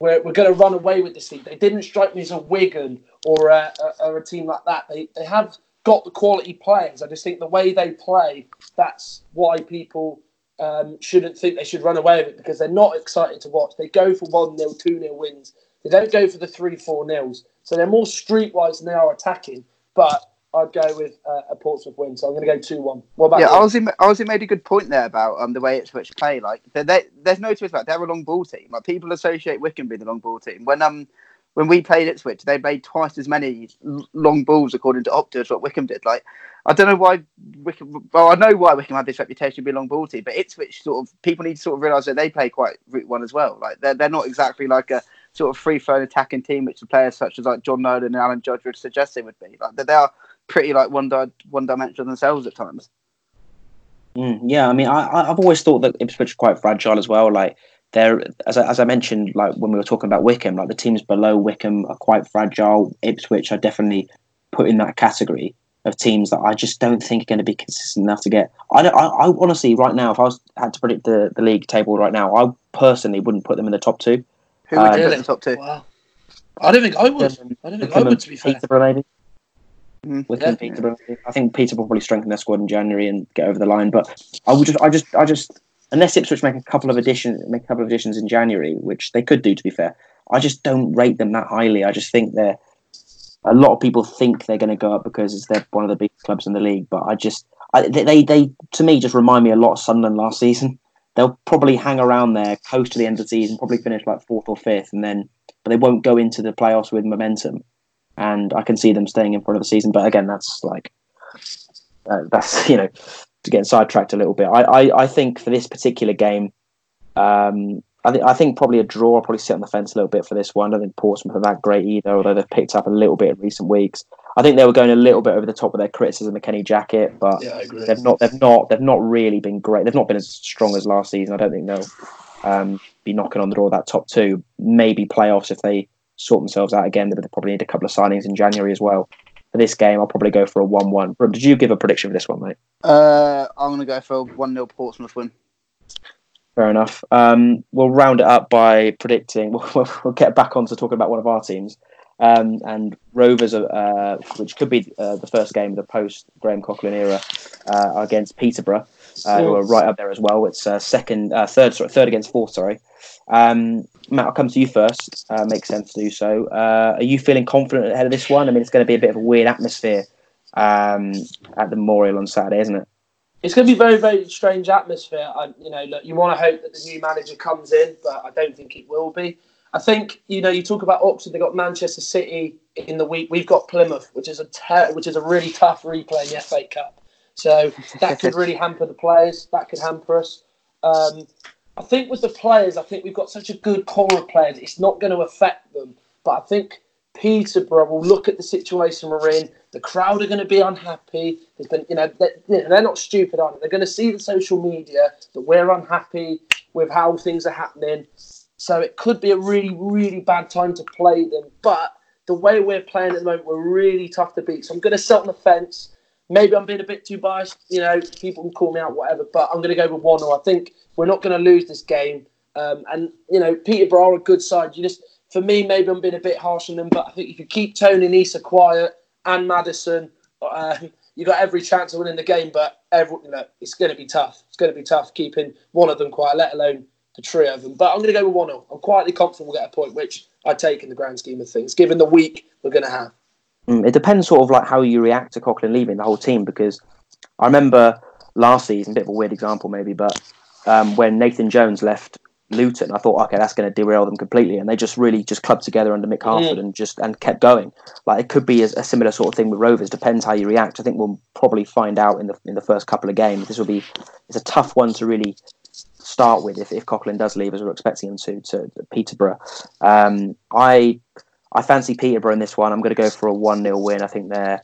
were, were going to run away with this league. They didn't strike me as a Wigan or a, a, or a team like that. They they have got the quality players. I just think the way they play, that's why people um, shouldn't think they should run away with it, because they're not exciting to watch. They go for one nil, two nil wins. They don't go for the three four nils. So they're more streetwise than they are attacking. But I'd go with uh, a Portsmouth win, so I'm going to go two one. What about yeah, Ozzy, Ozzy made a good point there about um, the way Ipswich play. Like, they, they, there's no twist about it. They're a long ball team. Like, people associate Wickham with the long ball team. When um when we played Ipswich, they played twice as many long balls according to Opta as what Wickham did. Like, I don't know why Wickham. Well, I know why Wickham had this reputation to be a long ball team, but Ipswich sort of people need to sort of realise that they play quite route one as well. Like, they're they're not exactly like a sort of free throwing attacking team, which the players such as like John Nolan and Alan Judge would suggest they would be. Like, they are pretty like one di- one dimensional themselves at times. Mm, yeah, I mean, I, I've always thought that Ipswich are quite fragile as well. Like, they're as I, as I mentioned, like when we were talking about Wickham, like the teams below Wickham are quite fragile. Ipswich are definitely put in that category of teams that I just don't think are going to be consistent enough to get. I, don't, I, I honestly, right now, if I was, had to predict the, the league table right now, I personally wouldn't put them in the top two. Who would um, you put in the top two? Wow. I don't think I would. I don't think I would, to be fair. Peterborough, maybe. Mm, Wickham, yeah. Peterborough. I think Peterborough will probably strengthen their squad in January and get over the line. But I would just, I just, I just, unless Ipswich make a couple of additions, make a couple of additions in January, which they could do, to be fair, I just don't rate them that highly. I just think they're. A lot of people think they're going to go up because it's they're one of the big clubs in the league. But I just, I, they, they, they, to me, just remind me a lot of Sunderland last season. They'll probably hang around there, coast to the end of the season, probably finish like fourth or fifth, and then, but they won't go into the playoffs with momentum. And I can see them staying in front of the season. But again, that's like, uh, that's, you know, to get sidetracked a little bit. I, I, I think for this particular game, um, I, th- I think probably a draw. I'll probably sit on the fence a little bit for this one. I don't think Portsmouth are that great either, although they've picked up a little bit in recent weeks. I think they were going a little bit over the top with their criticism of Kenny Jackett, but yeah, they've not, they've not, they've not really been great. They've not been as strong as last season. I don't think they'll um, be knocking on the door of that top two. Maybe playoffs if they sort themselves out again. They probably need a couple of signings in January as well. For this game, I'll probably go for a one one. Did you give a prediction for this one, mate? Uh, I'm going to go for a one nil Portsmouth win. Fair enough. Um, we'll round it up by predicting. We'll, we'll get back on to talking about one of our teams. Um, and Rovers, uh, which could be uh, the first game of the post-Graham Coughlan era, uh, are against Peterborough, uh, who are right up there as well. It's uh, second, uh, third, sorry, third against fourth, sorry. Um, Matt, I'll come to you first. Uh, makes sense to do so. Uh, are you feeling confident ahead of this one? I mean, it's going to be a bit of a weird atmosphere um, at the Memorial on Saturday, isn't it? It's going to be very, very strange atmosphere. I, you know, look, you want to hope that the new manager comes in, but I don't think it will be. I think, you know, you talk about Oxford, they've got Manchester City in the week. We've got Plymouth, which is a ter- which is a really tough replay in the F A Cup. So that could really hamper the players. That could hamper us. Um, I think with the players, I think we've got such a good core of players. It's not going to affect them. But I think Peterborough will look at the situation we're in. The crowd are going to be unhappy. There's been, you know, they're, they're not stupid, aren't they? They're going to see the social media that we're unhappy with how things are happening. So it could be a really, really bad time to play them. But the way we're playing at the moment, we're really tough to beat. So I'm going to sit on the fence. Maybe I'm being a bit too biased. You know, people can call me out, whatever. But I'm going to go with one or I think we're not going to lose this game. Um, and, you know, Peterborough are a good side. You just, for me, maybe I'm being a bit harsh on them. But I think if you keep Toney Nisa quiet and Madison, uh, you got every chance of winning the game. But every, you know, it's going to be tough. It's going to be tough keeping one of them quiet, let alone the three of them. But I'm going to go with one nil. I'm quietly confident we'll get a point, which I take in the grand scheme of things, given the week we're going to have. Mm, it depends sort of like how you react to Coughlan leaving the whole team, because I remember last season, a bit of a weird example maybe, but um, when Nathan Jones left Luton, I thought, okay, that's going to derail them completely. And they just really just clubbed together under Mick Harford mm. and just and kept going. Like it could be a, a similar sort of thing with Rovers. Depends how you react. I think we'll probably find out in the in the first couple of games. This will be, it's a tough one to really start with if, if Coughlan does leave, as we're expecting him to, to Peterborough. Um, I I fancy Peterborough in this one. I'm going to go for a one nil win. I think they're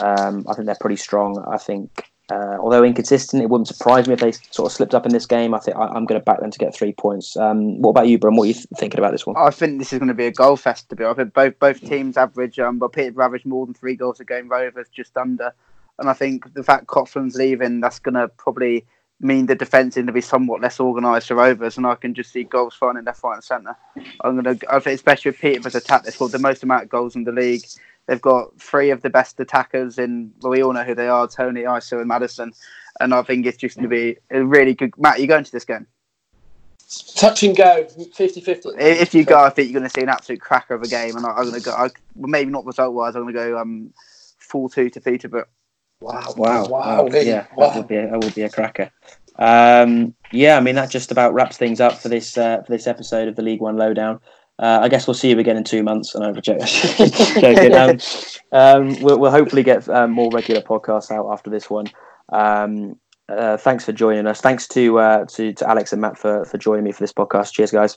um, I think they're pretty strong. I think, uh, although inconsistent, it wouldn't surprise me if they sort of slipped up in this game. I think I, I'm going to back them to get three points. Um, what about you, Brum? What are you th- thinking about this one? I think this is going to be a goal fest, to be honest. I think both both teams average, um, but Peterborough average more than three goals a game. Rovers just under, and I think the fact Coughlan's leaving, that's going to probably mean the defence is going to be somewhat less organised for Rovers, and I can just see goals flying in left, right and centre. I'm going to, I think especially with Peterborough's attack, they scored the most amount of goals in the league. They've got three of the best attackers in, well, we all know who they are, Toney, Nisa and Madison, and I think it's just going to be a really good... Matt, are you going to this game? Touch and go, fifty-fifty. If you go, I think you're going to see an absolute cracker of a game, and I'm going to go, I, well, maybe not result-wise, I'm going to go um, four two to Peterborough. Wow, wow, wow. wow. Yeah, wow. That would be a, that would be a cracker. Um, yeah, I mean, that just about wraps things up for this uh, for this episode of the League One Lowdown. Uh, I guess we'll see you again in two months. I know, I'm joking. um, um, we'll, we'll hopefully get um, more regular podcasts out after this one. Um, uh, thanks for joining us. Thanks to, uh, to to Alex and Matt for, for joining me for this podcast. Cheers, guys.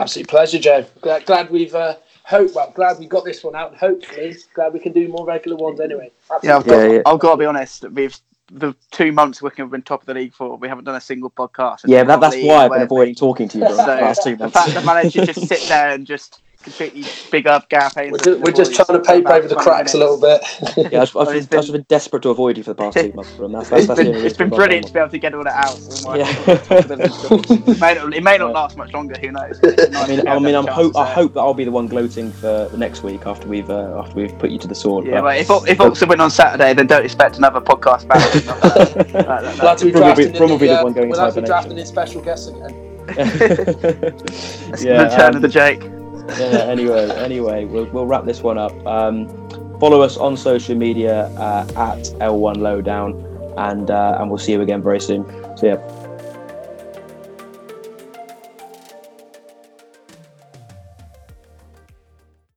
Absolute pleasure, Joe. Glad, glad we've... Uh... Hope well, glad we got this one out. Hopefully, glad we can do more regular ones anyway. Absolutely. Yeah, I've got, yeah, yeah. I've got to be honest. We've the two months Wickham have been top of the league for. We haven't done a single podcast. Yeah, that, that's why I've been avoiding talking to you for so, the last two months. The fact that managed to just sit there and just completely big up Gaff. We're just, we're just trying to paper over the cracks minutes. a little bit. Yeah, I've, I've, been, been, I've been desperate to avoid you for the past two months. From that's, that's, that's been, it's been brilliant to be able to get all that out. All yeah. it, may not, it may not last much longer. Who knows? I mean, I mean, I'm hope I hope that I'll be the one gloating for the next week after we've uh, after we've put you to the sword. Yeah, but right. if if Oxford win on Saturday, then don't expect another podcast back. Probably probably the one going to hibernation. We'll have to draft in special guests again. The turn of the Jake. yeah, anyway, anyway, we'll we'll wrap this one up. Um, follow us on social media uh, at L one Lowdown, and uh, and we'll see you again very soon. See ya.